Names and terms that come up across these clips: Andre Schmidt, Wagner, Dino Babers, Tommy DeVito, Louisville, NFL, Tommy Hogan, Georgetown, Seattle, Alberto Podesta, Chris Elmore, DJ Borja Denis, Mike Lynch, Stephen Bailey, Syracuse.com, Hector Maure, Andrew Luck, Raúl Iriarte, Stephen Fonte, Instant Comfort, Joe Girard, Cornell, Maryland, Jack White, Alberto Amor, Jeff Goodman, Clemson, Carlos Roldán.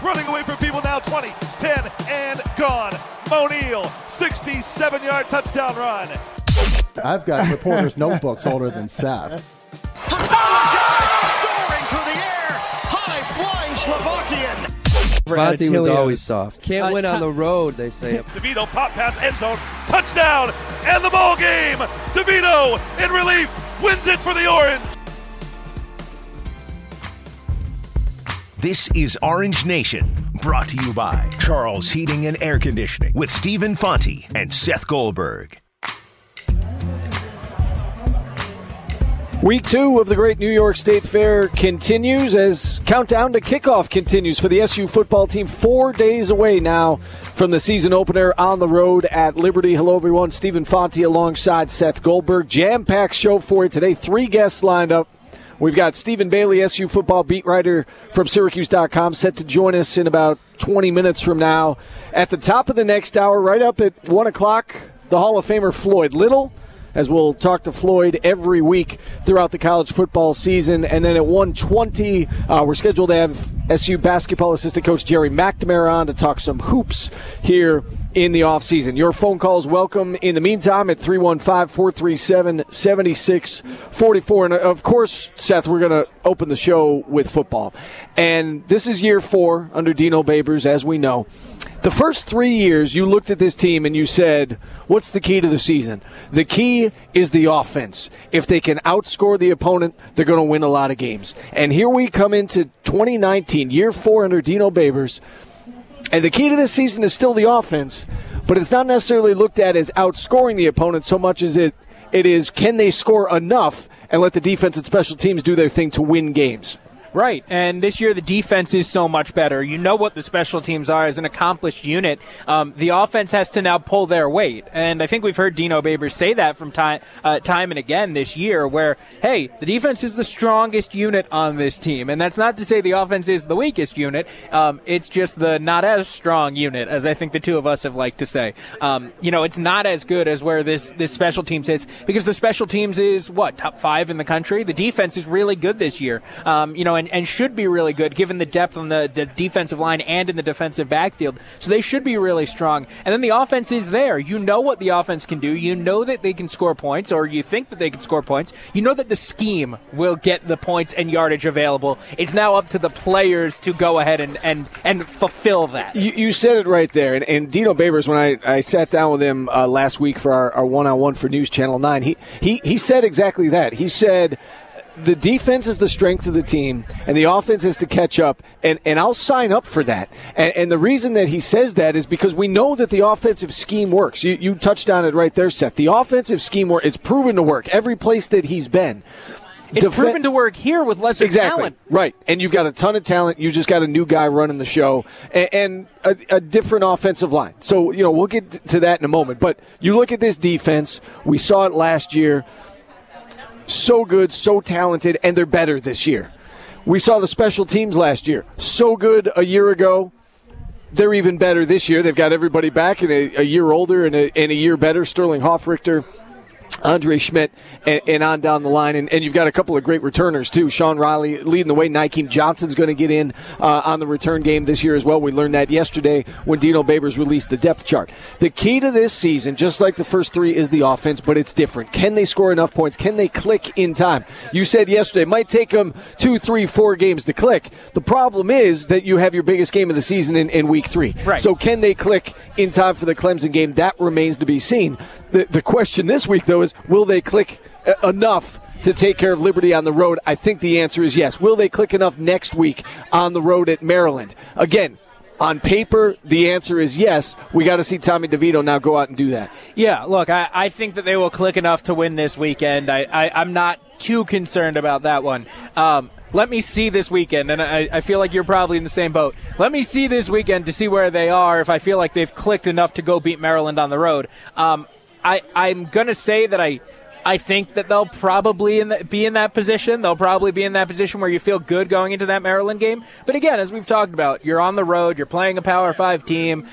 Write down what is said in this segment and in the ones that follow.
Running away from people now, 20, 10, and gone. Mo Neal, 67-yard touchdown run. I've got reporters' notebooks older than Seth. From Dolezal, soaring through the air, high-flying Slovakian. Fonte was always soft. Can't win on the road, they say. DeVito, pop pass, end zone, touchdown, and the bowl game. DeVito, in relief, wins it for the Orange. This is Orange Nation, brought to you by Charles Heating and Air Conditioning with Stephen Fonte and Seth Goldberg. Week two of the Great New York State Fair continues as countdown to kickoff continues for the SU football team. 4 days away now from the season opener on the road at Liberty. Hello, everyone. Stephen Fonte alongside Seth Goldberg. Jam-packed show for you today. Three guests lined up. We've got Stephen Bailey, SU football beat writer from Syracuse.com, set to join us in about 20 minutes from now. At the top of the next hour, right up at 1 o'clock, the Hall of Famer Floyd Little, as we'll talk to Floyd every week throughout the college football season. And then at 1:20, we're scheduled to have SU basketball assistant coach Jerry McNamara on to talk some hoops here in the offseason. Your phone calls welcome in the meantime at 315-437-7644. And, of course, Seth, we're going to open the show with football. And this is year four under Dino Babers, as we know. The first 3 years, you looked at this team and you said, what's the key to the season? The key is the offense. If they can outscore the opponent, they're going to win a lot of games. And here we come into 2019, year four under Dino Babers, and the key to this season is still the offense, but it's not necessarily looked at as outscoring the opponent so much as it is, can they score enough and let the defense and special teams do their thing to win games? Right, and this year the defense is so much better. You know what the special teams are as an accomplished unit. The offense has to now pull their weight, and I think we've heard Dino Babers say that from time and again this year, where, hey, the defense is the strongest unit on this team, and that's not to say the offense is the weakest unit. It's just the not as strong unit, as I think the two of us have liked to say. It's not as good as where this special team sits, because the special teams is, top five in the country? The defense is really good this year, and should be really good given the depth on the defensive line and in the defensive backfield. So they should be really strong. And then the offense is there. You know what the offense can do. You know that they can score points, or you think that they can score points. You know that the scheme will get the points and yardage available. It's now up to the players to go ahead and fulfill that. You said it right there. And Dino Babers, when I sat down with him last week for our one-on-one for News Channel 9, he said exactly that. He said, the defense is the strength of the team, and the offense has to catch up, and I'll sign up for that. And the reason that he says that is because we know that the offensive scheme works. You touched on it right there, Seth. The offensive scheme, it's proven to work every place that he's been. It's proven to work here with lesser talent. Right, and you've got a ton of talent. You just got a new guy running the show and a different offensive line. So, we'll get to that in a moment. But you look at this defense. We saw it last year. So good, so talented, and they're better this year. We saw the special teams last year. So good a year ago. They're even better this year. They've got everybody back and a year older and a year better. Sterling Hoffrichter, Andre Schmidt, and on down the line. And you've got a couple of great returners, too. Sean Riley leading the way. Nakeem Johnson's going to get in on the return game this year as well. We learned that yesterday when Dino Babers released the depth chart. The key to this season, just like the first three, is the offense, but it's different. Can they score enough points? Can they click in time? You said yesterday it might take them 2, 3, 4 games to click. The problem is that you have your biggest game of the season in week three. Right. So can they click in time for the Clemson game? That remains to be seen. The question this week, though, is will they click enough to take care of Liberty on the road? I think the answer is yes. Will they click enough next week on the road at Maryland? Again, on paper, the answer is yes. We got to see Tommy DeVito now go out and do that. Yeah, look, I think that they will click enough to win this weekend. I'm not too concerned about that one. Let me see this weekend, and I feel like you're probably in the same boat. Let me see this weekend to see where they are, if I feel like they've clicked enough to go beat Maryland on the road. I'm going to say that I think that they'll probably be in that position. They'll probably be in that position where you feel good going into that Maryland game. But again, as we've talked about, you're on the road. You're playing a Power 5 team.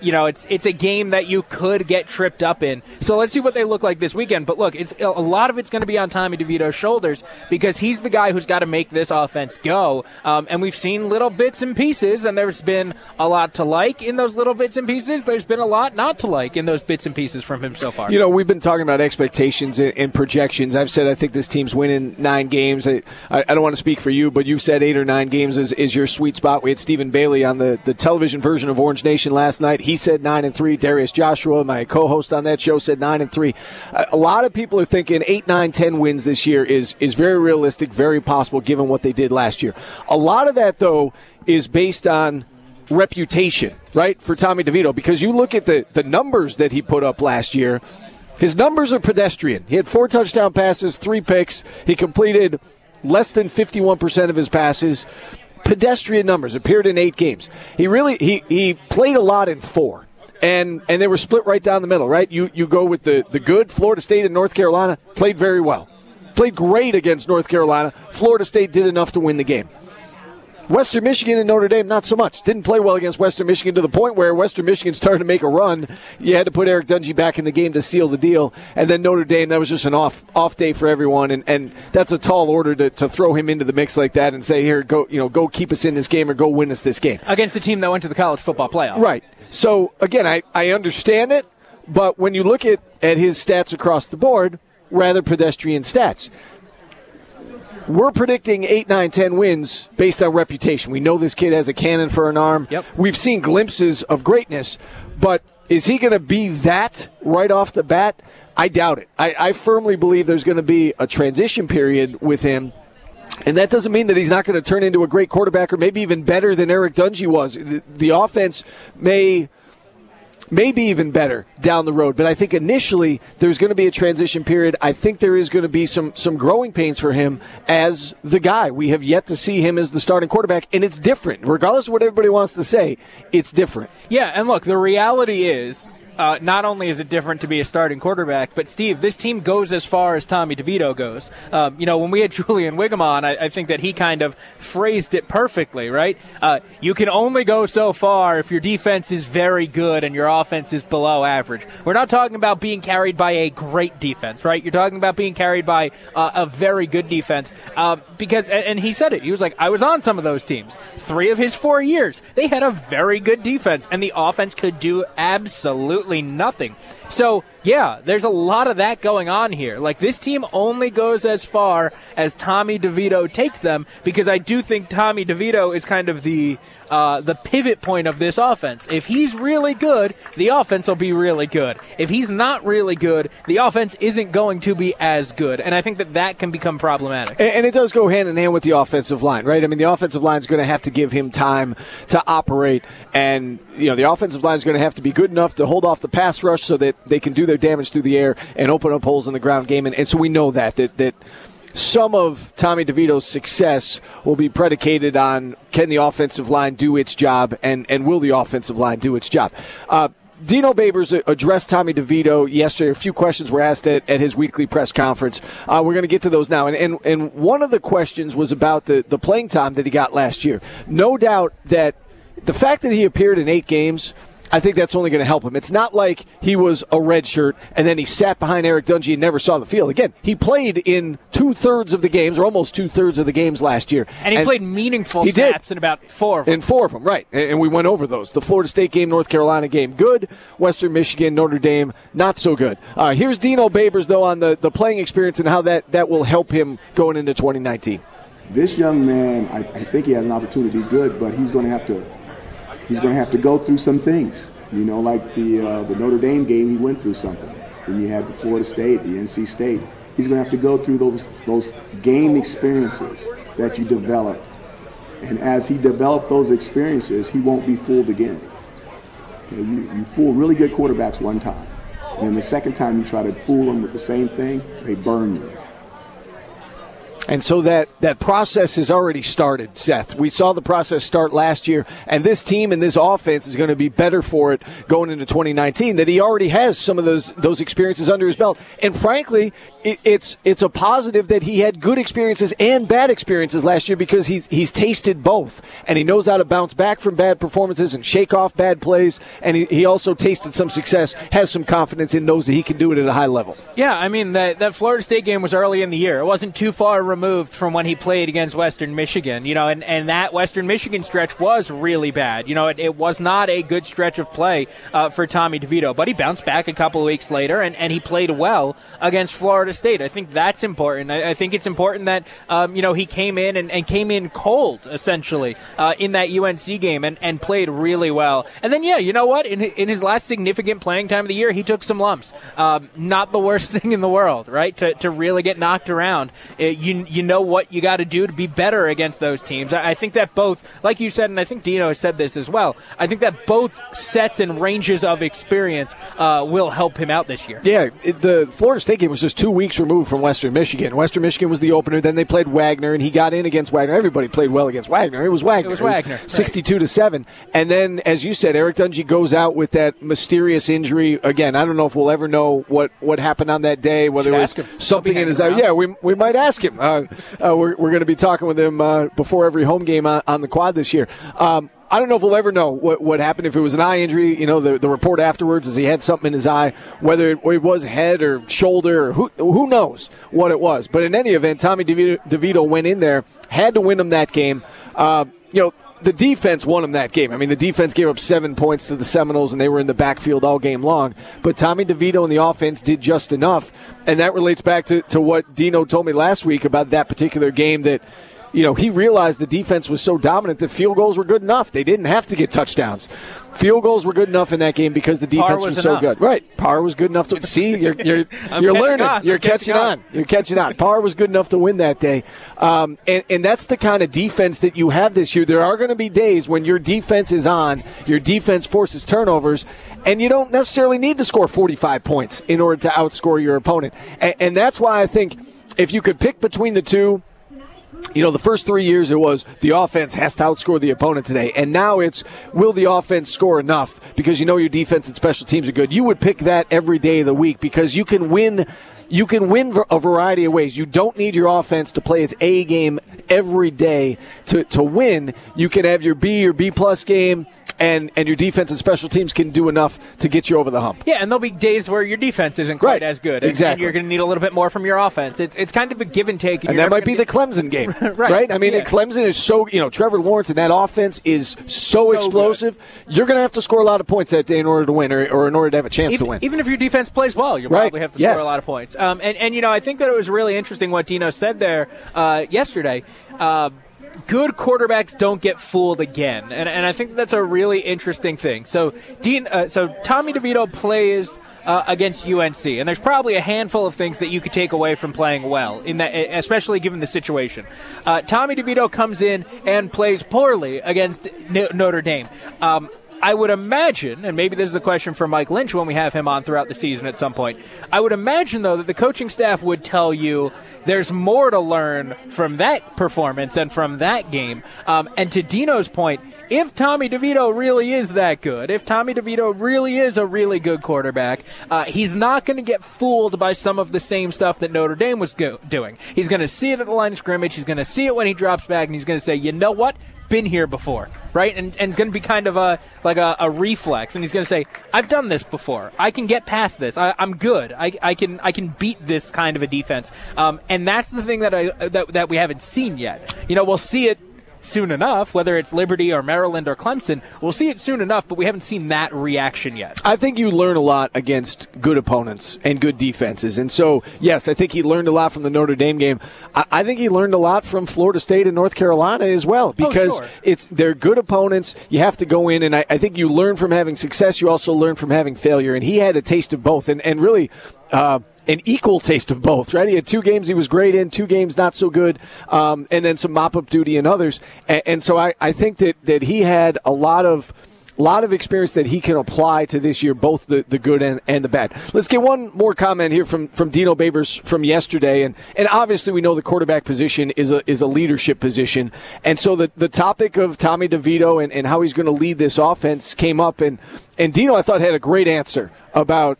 you know, it's a game that you could get tripped up in. So let's see what they look like this weekend. But look, it's a lot of it's going to be on Tommy DeVito's shoulders because he's the guy who's got to make this offense go. And we've seen little bits and pieces, and there's been a lot to like in those little bits and pieces. There's been a lot not to like in those bits and pieces from him so far. You know, we've been talking about expectations and projections. I've said I think this team's winning 9 games. I don't want to speak for you, but you've said 8 or 9 games is your sweet spot. We had Stephen Bailey on the television version of Orange Nation last night. He said 9-3. Darius Joshua, my co-host on that show, said 9-3. A lot of people are thinking 8, 9, 10 wins this year is very realistic, very possible given what they did last year. A lot of that, though, is based on reputation, right, for Tommy DeVito, because you look at the numbers that he put up last year. His numbers are pedestrian. He had 4 touchdown passes, 3 picks. He completed less than 51% of his passes. Pedestrian numbers, appeared in 8 games. He played a lot in 4, and they were split right down the middle, right? You go with the good. Florida State and North Carolina played very well. Played great against North Carolina. Florida State did enough to win the game. Western Michigan and Notre Dame, not so much. Didn't play well against Western Michigan to the point where Western Michigan started to make a run. You had to put Eric Dungey back in the game to seal the deal. And then Notre Dame, that was just an off day for everyone. And that's a tall order to throw him into the mix like that and say, here, go keep us in this game or go win us this game. Against a team that went to the college football playoff. Right. So, again, I understand it. But when you look at his stats across the board, rather pedestrian stats. We're predicting 8, 9, 10 wins based on reputation. We know this kid has a cannon for an arm. Yep. We've seen glimpses of greatness, but is he going to be that right off the bat? I doubt it. I firmly believe there's going to be a transition period with him, and that doesn't mean that he's not going to turn into a great quarterback or maybe even better than Eric Dungey was. The offense may be even better down the road. But I think initially there's going to be a transition period. I think there is going to be some growing pains for him as the guy. We have yet to see him as the starting quarterback, and it's different. Regardless of what everybody wants to say, it's different. Yeah, and look, the reality is not only is it different to be a starting quarterback, but, Steve, this team goes as far as Tommy DeVito goes. When we had Julian Wiggum on, I think that he kind of phrased it perfectly, right? You can only go so far if your defense is very good and your offense is below average. We're not talking about being carried by a great defense, right? You're talking about being carried by a very good defense. Because, and he said it. He was like, I was on some of those teams. 3 of his 4 years, they had a very good defense, and the offense could do absolutely nothing. So, yeah, there's a lot of that going on here. Like, this team only goes as far as Tommy DeVito takes them, because I do think Tommy DeVito is kind of the pivot point of this offense. If he's really good, the offense will be really good. If he's not really good, the offense isn't going to be as good. And I think that can become problematic. And it does go hand in hand with the offensive line, right? I mean, the offensive line is going to have to give him time to operate. And, you know, the offensive line is going to have to be good enough to hold off the pass rush so that they can do their damage through the air and open up holes in the ground game. And so we know that some of Tommy DeVito's success will be predicated on, can the offensive line do its job, and will the offensive line do its job? Dino Babers addressed Tommy DeVito yesterday. A few questions were asked at his weekly press conference. We're going to get to those now. And one of the questions was about the playing time that he got last year. No doubt that the fact that he appeared in 8 games, I think that's only going to help him. It's not like he was a red shirt and then he sat behind Eric Dungey and never saw the field. Again, he played in two-thirds of the games, or almost two-thirds of the games last year. And he played meaningful snaps in about 4 of them. In 4 of them, right. And we went over those. The Florida State game, North Carolina game, good. Western Michigan, Notre Dame, not so good. Here's Dino Babers, though, on the playing experience and how that will help him going into 2019. This young man, I think he has an opportunity to be good, but he's going to have to go through some things, you know, like the Notre Dame game. He went through something. Then you had the Florida State, the NC State. He's going to have to go through those game experiences that you develop, and as he develops those experiences, he won't be fooled again. Okay, you fool really good quarterbacks one time, and then the second time you try to fool them with the same thing, they burn you. And so that process has already started, Seth. We saw the process start last year, and this team and this offense is going to be better for it going into 2019, that he already has some of those experiences under his belt. And frankly, it's a positive that he had good experiences and bad experiences last year, because he's tasted both, and he knows how to bounce back from bad performances and shake off bad plays, and he also tasted some success, has some confidence, and knows that he can do it at a high level. Yeah, I mean, that Florida State game was early in the year. It wasn't too far removed from when he played against Western Michigan, and that Western Michigan stretch was really bad. It was not a good stretch of play for Tommy DeVito, but he bounced back a couple of weeks later, and he played well against Florida State. I think that's important. I think it's important that he came in and came in cold, essentially, in that UNC game and played really well. And then, yeah, you know what? In his last significant playing time of the year, he took some lumps. Not the worst thing in the world, right, to really get knocked around. You know what you got to do to be better against those teams. I think that both, like you said, and I think Dino has said this as well, I think that both sets and ranges of experience will help him out this year. Yeah, the Florida State game was just 2 weeks removed from Western Michigan. Western Michigan was the opener. Then they played Wagner, and he got in against Wagner. Everybody played well against Wagner. It was Wagner. 62-7. And then, as you said, Eric Dungey goes out with that mysterious injury. Again, I don't know if we'll ever know what happened on that day, whether it was something in his eye. Yeah, we might ask him. We're going to be talking with him before every home game on the quad this year. I don't know if we'll ever know what happened, if it was an eye injury. The report afterwards is he had something in his eye, whether it was head or shoulder, or who knows what it was. But in any event, Tommy DeVito went in there, had to win him that game. The defense won him that game. I mean, the defense gave up 7 points to the Seminoles, and they were in the backfield all game long. But Tommy DeVito and the offense did just enough, and that relates back to what Dino told me last week about that particular game, that he realized the defense was so dominant that field goals were good enough. They didn't have to get touchdowns. Field goals were good enough in that game because the defense was so good. Right. Par was good enough to see. You're learning. You're catching on. Par was good enough to win that day. And that's the kind of defense that you have this year. There are going to be days when your defense is on, your defense forces turnovers, and you don't necessarily need to score 45 points in order to outscore your opponent. And that's why I think if you could pick between the two, the first 3 years it was the offense has to outscore the opponent today. And now it's, will the offense score enough? Because your defense and special teams are good. You would pick that every day of the week because you can win. You can win a variety of ways. You don't need your offense to play its A game every day to win. You can have your B or B-plus game, and your defense and special teams can do enough to get you over the hump. Yeah, and there'll be days where your defense isn't quite as good. And you're going to need a little bit more from your offense. It's kind of a give and take. And that might be the Clemson game, right? I mean, Clemson is so, Trevor Lawrence and that offense is so explosive. Good. You're going to have to score a lot of points that day in order to win or in order to have a chance to win. Even if your defense plays well, you'll probably have to score a lot of points. I think that it was really interesting what Dino said there yesterday. Good quarterbacks don't get fooled again, and I think that's a really interesting thing. So, Tommy DeVito plays against UNC, and there's probably a handful of things that you could take away from playing well, in that, especially given the situation. Tommy DeVito comes in and plays poorly against Notre Dame. I would imagine, and maybe this is a question for Mike Lynch when we have him on throughout the season at some point, I would imagine, though, that the coaching staff would tell you there's more to learn from that performance and from that game. And to Dino's point, if Tommy DeVito really is that good, if Tommy DeVito really is a really good quarterback, he's not going to get fooled by some of the same stuff that Notre Dame was doing. He's going to see it at the line of scrimmage. He's going to see it when he drops back, and he's going to say, you know what? Been here before, right? And it's going to be kind of a reflex, and he's going to say, I've done this before. I can get past this. I'm good. I can beat this kind of a defense. And that's the thing that we haven't seen yet. We'll see it soon enough, whether it's Liberty or Maryland or Clemson. We'll see it soon enough, but we haven't seen that reaction yet. I think you learn a lot against good opponents and good defenses. And so, yes, I think he learned a lot from the Notre Dame game. I think he learned a lot from Florida State and North Carolina as well, because they're good opponents. You have to go in, and I think you learn from having success. You also learn from having failure, and he had a taste of both. And really... an equal taste of both, right? He had two games he was great in, two games not so good, and then some mop-up duty in others. And so I think that he had a lot of a lot of experience that he can apply to this year, both the good and the bad. Let's get one more comment here from Dino Babers from yesterday. And obviously we know the quarterback position is a leadership position. And so the topic of Tommy DeVito and how he's going to lead this offense came up. And Dino, I thought, had a great answer about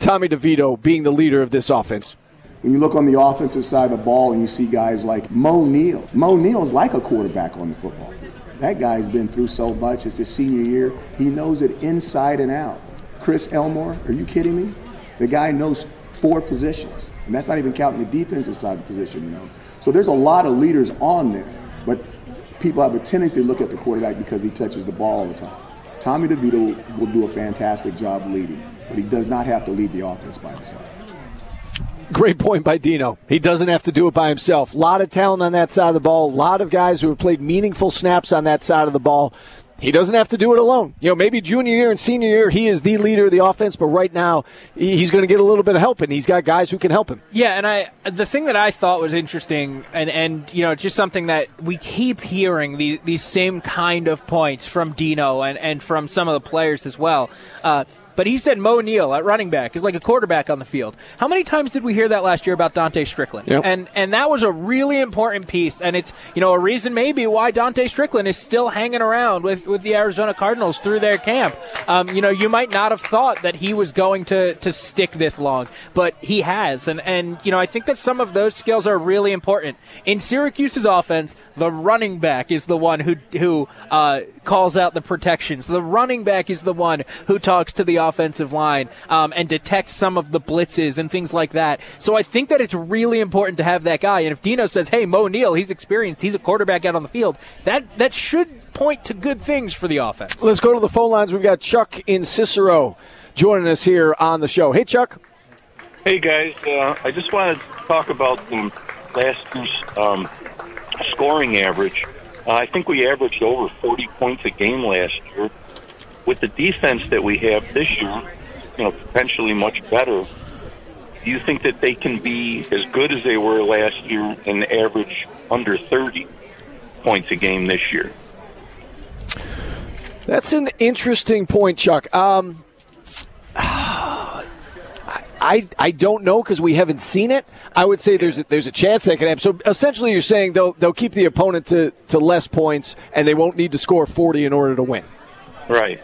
Tommy DeVito being the leader of this offense. When you look on the offensive side of the ball and you see guys like Mo Neal. Mo Neal's like a quarterback on the football field. That guy's been through so much. It's his senior year. He knows it inside and out. Chris Elmore, are you kidding me? The guy knows 4 positions. And that's not even counting the defensive side of the position, you know. So there's a lot of leaders on there. But people have a tendency to look at the quarterback because he touches the ball all the time. Tommy DeVito will do a fantastic job leading, but he does not have to lead the offense by himself. Great point by Dino. He doesn't have to do it by himself. A lot of talent on that side of the ball. A lot of guys who have played meaningful snaps on that side of the ball. He doesn't have to do it alone. You know, maybe junior year and senior year, he is the leader of the offense, but right now he's going to get a little bit of help, and he's got guys who can help him. Yeah, and the thing that I thought was interesting, and you know, just something that we keep hearing, these same kind of points from Dino and from some of the players as well. But he said Mo Neal at running back is like a quarterback on the field. How many times did we hear that last year about Dante Strickland? Yep. And that was a really important piece, and it's, you know, a reason maybe why Dante Strickland is still hanging around with the Arizona Cardinals through their camp. You know, you might not have thought that he was going to stick this long, but he has. And you know, I think that some of those skills are really important. In Syracuse's offense, the running back is the one who calls out the protections. The running back is the one who talks to the offensive line and detects some of the blitzes and things like that. So I think that it's really important to have that guy. And if Dino says, hey, Mo Neal, he's experienced, he's a quarterback out on the field, that should point to good things for the offense. Let's go to the phone lines. We've got Chuck in Cicero joining us here on the show. Hey, Chuck. Hey, guys. I just wanted to talk about the last year's scoring average. I think we averaged over 40 points a game last year. With the defense that we have this year, you know, potentially much better, do you think that they can be as good as they were last year and average under 30 points a game this year? That's an interesting point, Chuck. I don't know because we haven't seen it. I would say there's a chance that could happen. So essentially you're saying they'll keep the opponent to less points and they won't need to score 40 in order to win. Right.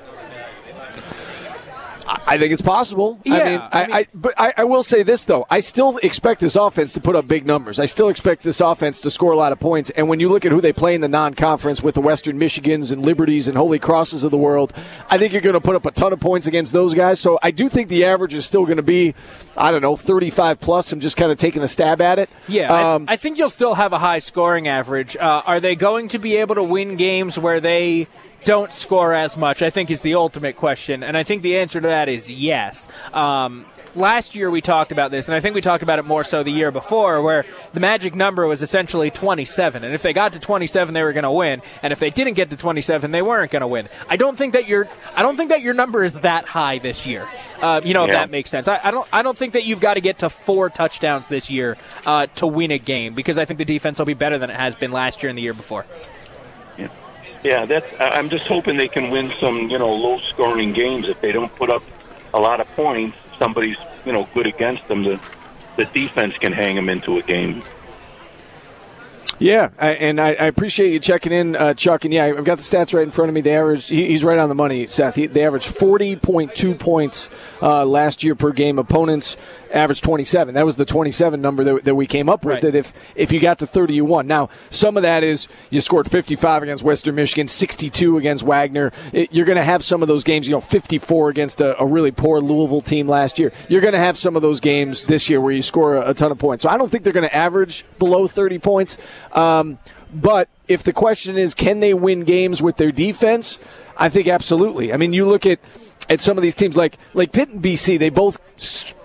I think it's possible. Yeah, I mean, but I will say this, though. I still expect this offense to put up big numbers. I still expect this offense to score a lot of points. And when you look at who they play in the non-conference with the Western Michigans and Liberties and Holy Crosses of the world, I think you're going to put up a ton of points against those guys. So I do think the average is still going to be, I don't know, 35-plus. I'm just kind of taking a stab at it. Yeah, I think you'll still have a high scoring average. Are they going to be able to win games where they don't score as much, I think, is the ultimate question. And I think the answer to that is yes. Last year we talked about this, and I think we talked about it more so the year before, where the magic number was essentially 27. And if they got to 27, they were going to win. And if they didn't get to 27, they weren't going to win. I don't think that your number is that high this year. If that makes sense. I don't think that you've got to get to 4 touchdowns this year to win a game, because I think the defense will be better than it has been last year and the year before. Yeah, I'm just hoping they can win some, you know, low-scoring games. If they don't put up a lot of points, somebody's, you know, good against them. The defense can hang them into a game. Yeah, I appreciate you checking in, Chuck. And, yeah, I've got the stats right in front of me. They averaged, he's right on the money, Seth. They averaged 40.2 points last year per game. Opponents averaged 27. That was the 27 number that we came up with, right? That if you got to 30, you won. Now, some of that is you scored 55 against Western Michigan, 62 against Wagner. You're going to have some of those games, you know, 54 against a really poor Louisville team last year. You're going to have some of those games this year where you score a ton of points. So I don't think they're going to average below 30 points. But if the question is, can they win games with their defense? I think absolutely. I mean, you look at some of these teams like Pitt and BC, they both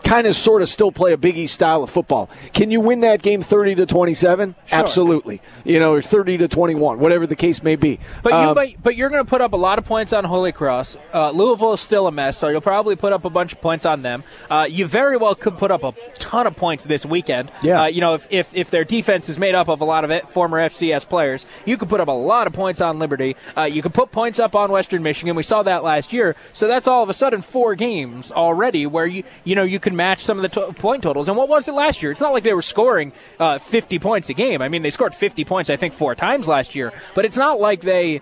kind of sort of still play a Big East style of football. Can you win that game 30-27? Sure. Absolutely. You know, or 30-21, whatever the case may be. But you're going to put up a lot of points on Holy Cross. Louisville is still a mess, so you'll probably put up a bunch of points on them. You very well could put up a ton of points this weekend. Yeah. You know, if their defense is made up of a lot of former FCS players, you could put up a lot of points on Liberty. You could put points up on Western Michigan. We saw that last year. So that's all of a sudden 4 games already where you can match some of the point totals. And what was it last year? It's not like they were scoring 50 points a game. I mean, they scored 50 points I think 4 times last year. But it's not like they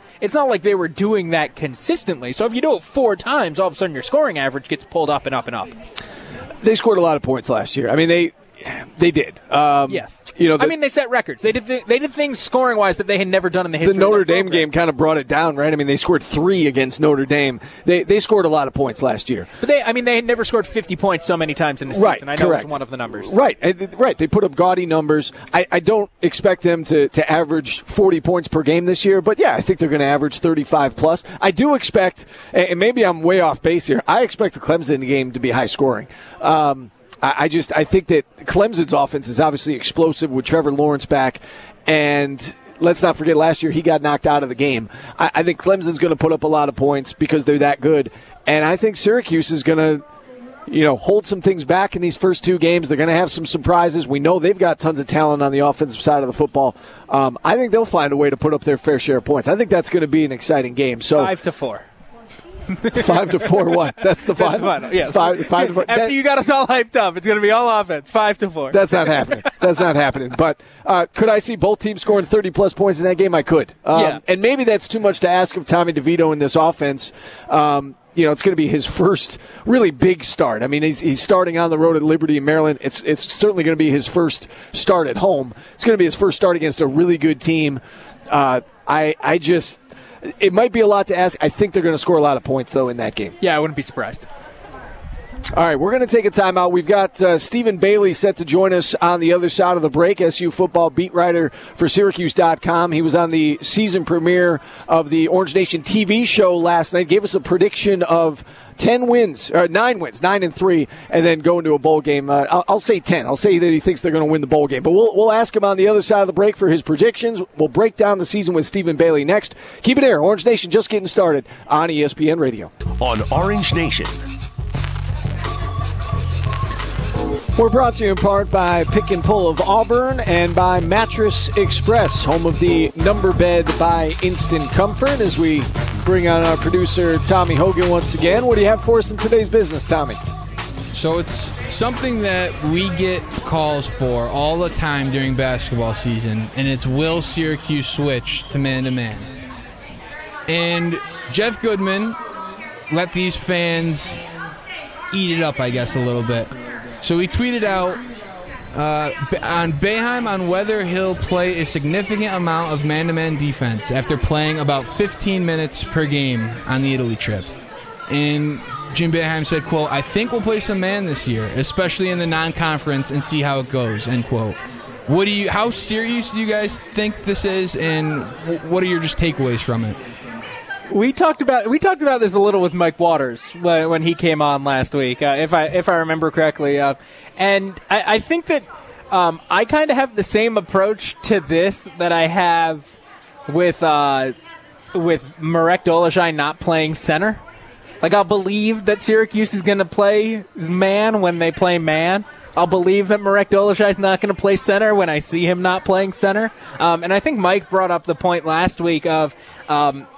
were doing that consistently. So if you do it 4 times, all of a sudden your scoring average gets pulled up and up and up. They scored a lot of points last year. I mean, they did. Yes. You know, they set records. They did things scoring-wise that they had never done in the history of the Notre Dame game kind of brought it down, right? I mean, they scored 3 against Notre Dame. They scored a lot of points last year. But they had never scored 50 points so many times in a season. I know it's one of the numbers. Right. They put up gaudy numbers. I don't expect them to average 40 points per game this year, but yeah, I think they're going to average 35-plus. I do expect, and maybe I'm way off base here, I expect the Clemson game to be high-scoring. I think that Clemson's offense is obviously explosive with Trevor Lawrence back, and let's not forget last year he got knocked out of the game. I think Clemson's going to put up a lot of points because they're that good, and I think Syracuse is going to hold some things back in these first 2 games. They're going to have some surprises. We know they've got tons of talent on the offensive side of the football. I think they'll find a way to put up their fair share of points. I think that's going to be an exciting game. So 5-4. 5-4 what? That's the final. That's final. Yeah. 5-4. After you got us all hyped up, it's going to be all offense. 5-4. That's not happening. But could I see both teams scoring 30-plus points in that game? I could. And maybe that's too much to ask of Tommy DeVito in this offense. It's going to be his first really big start. I mean, he's starting on the road at Liberty in Maryland. It's certainly going to be his first start at home. It's going to be his first start against a really good team. It might be a lot to ask. I think they're going to score a lot of points, though, in that game. Yeah, I wouldn't be surprised. All right, we're going to take a timeout. We've got Stephen Bailey set to join us on the other side of the break, SU football beat writer for Syracuse.com. He was on the season premiere of the Orange Nation TV show last night, gave us a prediction of 9 wins, 9-3, and then go into a bowl game. I'll say 10. I'll say that he thinks they're going to win the bowl game. But we'll ask him on the other side of the break for his predictions. We'll break down the season with Stephen Bailey next. Keep it there. Orange Nation just getting started on ESPN Radio. On Orange Nation. We're brought to you in part by Pick and Pull of Auburn and by Mattress Express, home of the number bed by Instant Comfort, as we bring on our producer, Tommy Hogan, once again. What do you have for us in today's business, Tommy? So it's something that we get calls for all the time during basketball season, and it's will Syracuse switch to man-to-man? And Jeff Goodman let these fans eat it up, I guess, a little bit. So he tweeted out on Boeheim on whether he'll play a significant amount of man-to-man defense after playing about 15 minutes per game on the Italy trip. And Jim Boeheim said, quote, "I think we'll play some man this year, especially in the non-conference, and see how it goes," end quote. How serious do you guys think this is, and what are your just takeaways from it? We talked about this a little with Mike Waters when he came on last week, if I remember correctly, and I think that I kind of have the same approach to this that I have with Marek Dolezal not playing center. Like, I'll believe that Syracuse is going to play man when they play man. I'll believe that Marek Dolezal is not going to play center when I see him not playing center. And I think Mike brought up the point last week of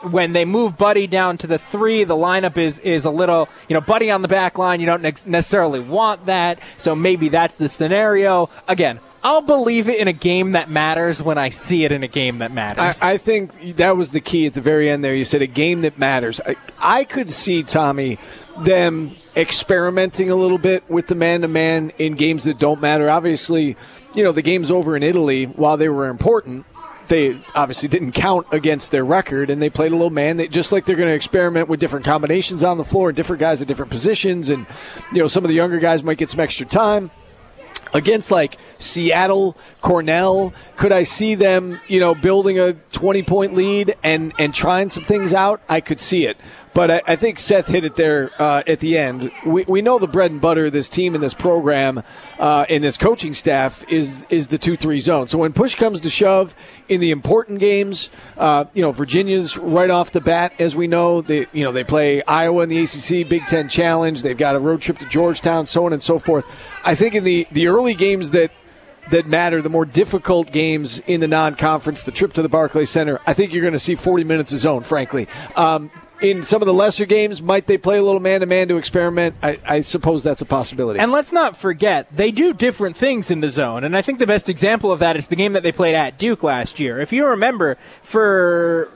when they move Buddy down to the 3, the lineup is a little, Buddy on the back line, you don't necessarily want that. So maybe that's the scenario. Again, I'll believe it in a game that matters when I see it in a game that matters. I think that was the key at the very end there. You said a game that matters. I could see, Tommy, them experimenting a little bit with the man-to-man in games that don't matter. Obviously, the games over in Italy, while they were important, they obviously didn't count against their record, and they played a little man. Just like they're going to experiment with different combinations on the floor and different guys at different positions, and some of the younger guys might get some extra time. Against like Seattle, Cornell, could I see them, building a 20-point lead and trying some things out? I could see it. But I think Seth hit it there at the end. We know the bread and butter of this team and this program and this coaching staff is the 2-3 zone. So when push comes to shove in the important games, Virginia's right off the bat, as we know. They play Iowa in the ACC, Big Ten Challenge. They've got a road trip to Georgetown, so on and so forth. I think in the early games that matter, the more difficult games in the non-conference, the trip to the Barclays Center, I think you're going to see 40 minutes of zone, frankly. In some of the lesser games, might they play a little man-to-man to experiment? I suppose that's a possibility. And let's not forget, they do different things in the zone, and I think the best example of that is the game that they played at Duke last year. If you remember, for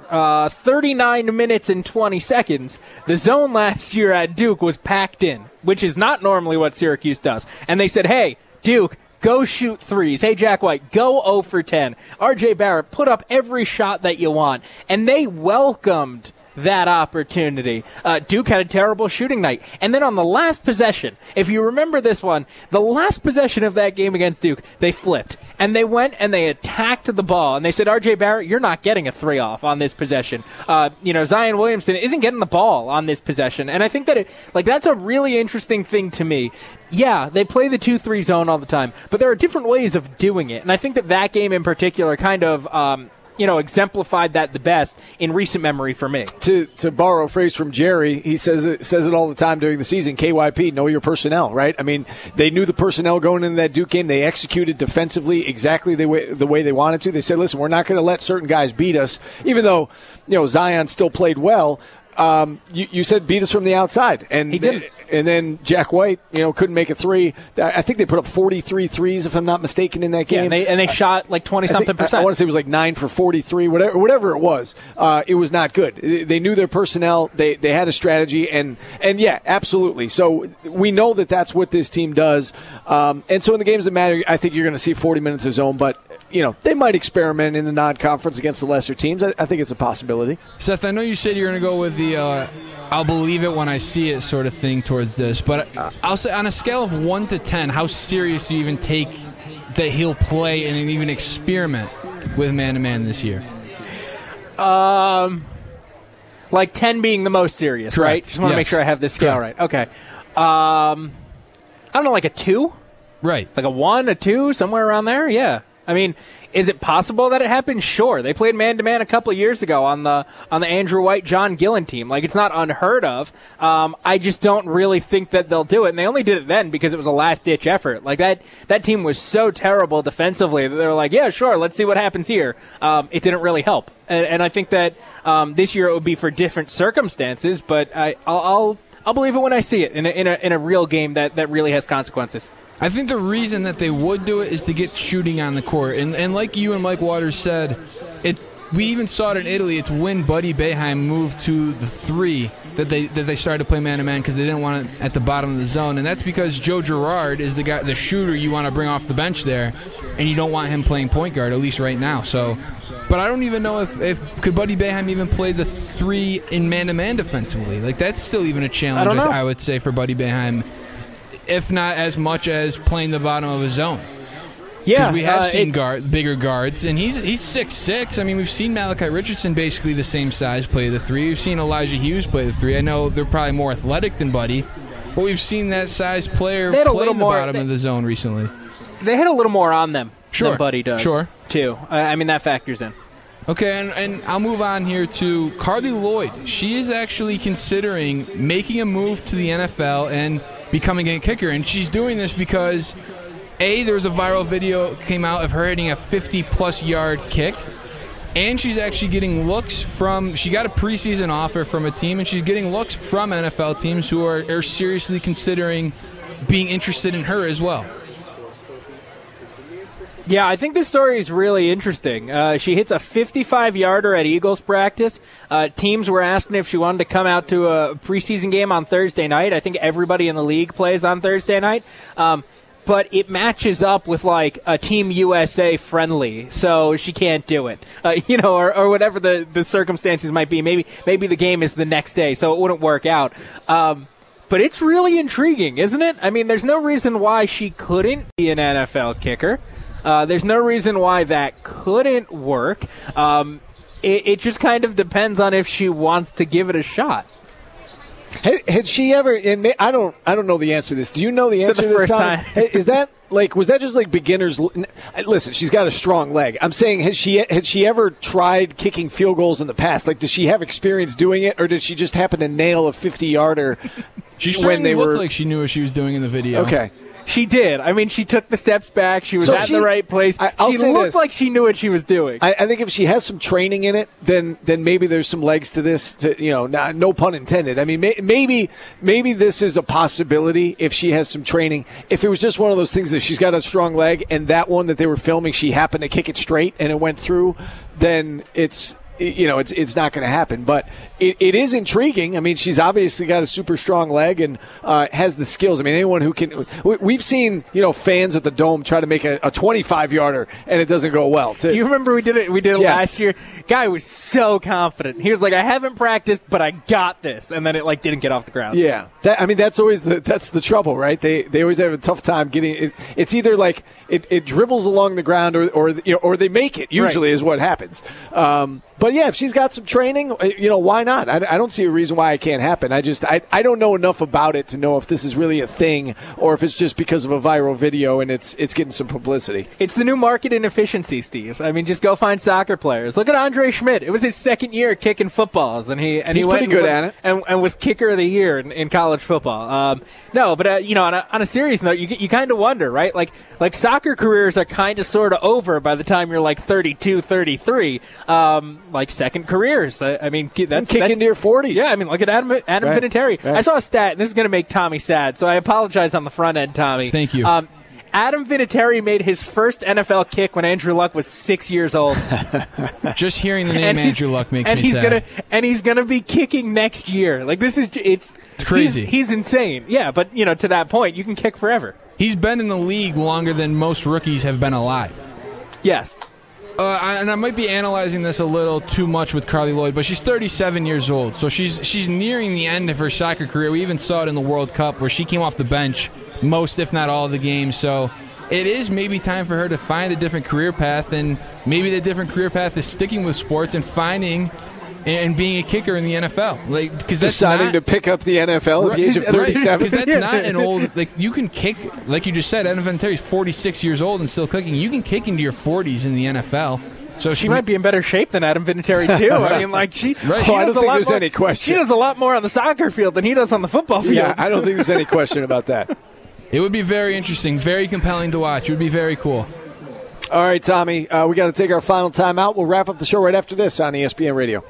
39 minutes and 20 seconds, the zone last year at Duke was packed in, which is not normally what Syracuse does. And they said, hey, Duke, go shoot threes. Hey, Jack White, go 0 for 10. R.J. Barrett, put up every shot that you want. And they welcomed that opportunity. Duke had a terrible shooting night. And then on the last possession, if you remember this one, the last possession of that game against Duke, they flipped. And they went and they attacked the ball. And they said, R.J. Barrett, you're not getting a three off on this possession. Zion Williamson isn't getting the ball on this possession. And I think that that's a really interesting thing to me. Yeah, they play the 2-3 zone all the time, but there are different ways of doing it. And I think that game in particular kind of exemplified that the best in recent memory for me. To borrow a phrase from Jerry, he says it all the time during the season, KYP, know your personnel, right? I mean, they knew the personnel going into that Duke game. They executed defensively exactly the way they wanted to. They said, listen, we're not going to let certain guys beat us, even though Zion still played well. You said beat us from the outside. And he did. And then Jack White, couldn't make a three. I think they put up 43 threes, if I'm not mistaken, in that game. Yeah, and they shot like 20-something%. I want to say it was like 9 for 43, whatever it was. It was not good. They knew their personnel. They had a strategy. And yeah, absolutely. So we know that that's what this team does. And so in the games that matter, I think you're going to see 40 minutes of zone. But, they might experiment in the non-conference against the lesser teams. I think it's a possibility. Seth, I know you said you're going to go with the I'll believe it when I see it sort of thing towards this. But I'll say on a scale of 1 to 10, how serious do you even take that he'll play and even experiment with man-to-man this year? 10 being the most serious, correct, right? Just want to make sure I have this scale right. Okay. I don't know, like a 2? Right. Like a 1, a 2, somewhere around there? Yeah. I mean, is it possible that it happened? Sure. They played man-to-man a couple of years ago on the Andrew White, John Gillen team. Like, it's not unheard of. I just don't really think that they'll do it. And they only did it then because it was a last-ditch effort. Like, that team was so terrible defensively that they were like, yeah, sure, let's see what happens here. It didn't really help. And I think that this year it would be for different circumstances, but I'll believe it when I see it in a real game that really has consequences. I think the reason that they would do it is to get shooting on the court. And like you and Mike Waters said, we even saw it in Italy. It's when Buddy Boeheim moved to the three that they started to play man-to-man because they didn't want it at the bottom of the zone. And that's because Joe Girard is the guy, the shooter you want to bring off the bench there, and you don't want him playing point guard, at least right now. So, but I don't even know if could Buddy Boeheim even play the three in man-to-man defensively. Like, that's still even a challenge, I would say, for Buddy Boeheim, if not as much as playing the bottom of his zone. Yeah. Because we have seen bigger guards, and he's 6'6". I mean, we've seen Malachi Richardson, basically the same size, play the three. We've seen Elijah Hughes play the three. I know they're probably more athletic than Buddy, but we've seen that size player play the bottom of the zone recently. They had a little more on them than Buddy does, too. I mean, that factors in. Okay, and I'll move on here to Carly Lloyd. She is actually considering making a move to the NFL and becoming a kicker, and she's doing this because A, there was a viral video came out of her hitting a 50-plus yard kick, and she's actually getting looks from, she got a preseason offer from a team, and she's getting looks from NFL teams who are seriously considering being interested in her as well. Yeah, I think this story is really interesting. She hits a 55-yarder at Eagles practice. Teams were asking if she wanted to come out to a preseason game on Thursday night. I think everybody in the league plays on Thursday night. But it matches up with, like, a Team USA friendly, so she can't do it, or whatever the circumstances might be. Maybe the game is the next day, so it wouldn't work out. But it's really intriguing, isn't it? I mean, there's no reason why she couldn't be an NFL kicker. There's no reason why that couldn't work. It just kind of depends on if she wants to give it a shot. Had she ever? And I don't know the answer to this. Do you know the answer to this, Tom? Is that like? Was that just like beginners? Listen, she's got a strong leg. I'm saying, had she ever tried kicking field goals in the past? Like, does she have experience doing it, or did she just happen to nail a 50-yarder? She when they looked like she knew what she was doing in the video. Okay. She did. I mean, she took the steps back. She was in the right place. She looked like she knew what she was doing. I think if she has some training in it, then maybe there's some legs to this. No pun intended. I mean, maybe this is a possibility if she has some training. If it was just one of those things that she's got a strong leg, and that one that they were filming, she happened to kick it straight and it went through, then it's not going to happen. But it is intriguing. I mean, she's obviously got a super strong leg and has the skills. I mean, anyone who can – we've seen, fans at the Dome try to make a 25-yarder, and it doesn't go well. Do you remember we did it last year? Guy was so confident. He was like, I haven't practiced, but I got this. And then it, like, didn't get off the ground. Yeah. That's always the trouble, right? They always have a tough time getting it. It's either, like, it dribbles along the ground or they make it, usually, right, is what happens. But, yeah, if she's got some training, why not? I don't see a reason why it can't happen. I don't know enough about it to know if this is really a thing or if it's just because of a viral video and it's getting some publicity. It's the new market inefficiency, Steve. I mean, just go find soccer players. Look at Andre Schmidt. It was his second year kicking footballs, and he went pretty good at it, and was kicker of the year in college football. On a serious note, you kind of wonder, right? Like soccer careers are kind of sort of over by the time you're like 32, 33. Like second careers. I mean, that's kicking near 40s. Yeah, I mean, look at Adam Vinatieri. Right. I saw a stat, and this is going to make Tommy sad, so I apologize on the front end, Tommy. Thank you. Adam Vinatieri made his first NFL kick when Andrew Luck was 6 years old. Just hearing the name Andrew Luck makes me sad. And he's going to be kicking next year. Like, this is it's crazy. He's insane. Yeah, but to that point, you can kick forever. He's been in the league longer than most rookies have been alive. Yes. And I might be analyzing this a little too much with Carly Lloyd, but she's 37 years old, so she's nearing the end of her soccer career. We even saw it in the World Cup where she came off the bench most, if not all, of the games. So it is maybe time for her to find a different career path, and maybe the different career path is sticking with sports and finding and being a kicker in the NFL. Like, because deciding to pick up the NFL at the age of 37. Because that's not an old... Like, you can kick... Like you just said, Adam Vinatieri is 46 years old and still kicking. You can kick into your 40s in the NFL. So she might be in better shape than Adam Vinatieri, too. I mean, like, she I don't think there's any question. She does a lot more on the soccer field than he does on the football field. Yeah, I don't think there's any question about that. It would be very interesting, very compelling to watch. It would be very cool. All right, Tommy, we got to take our final timeout. We'll wrap up the show right after this on ESPN Radio.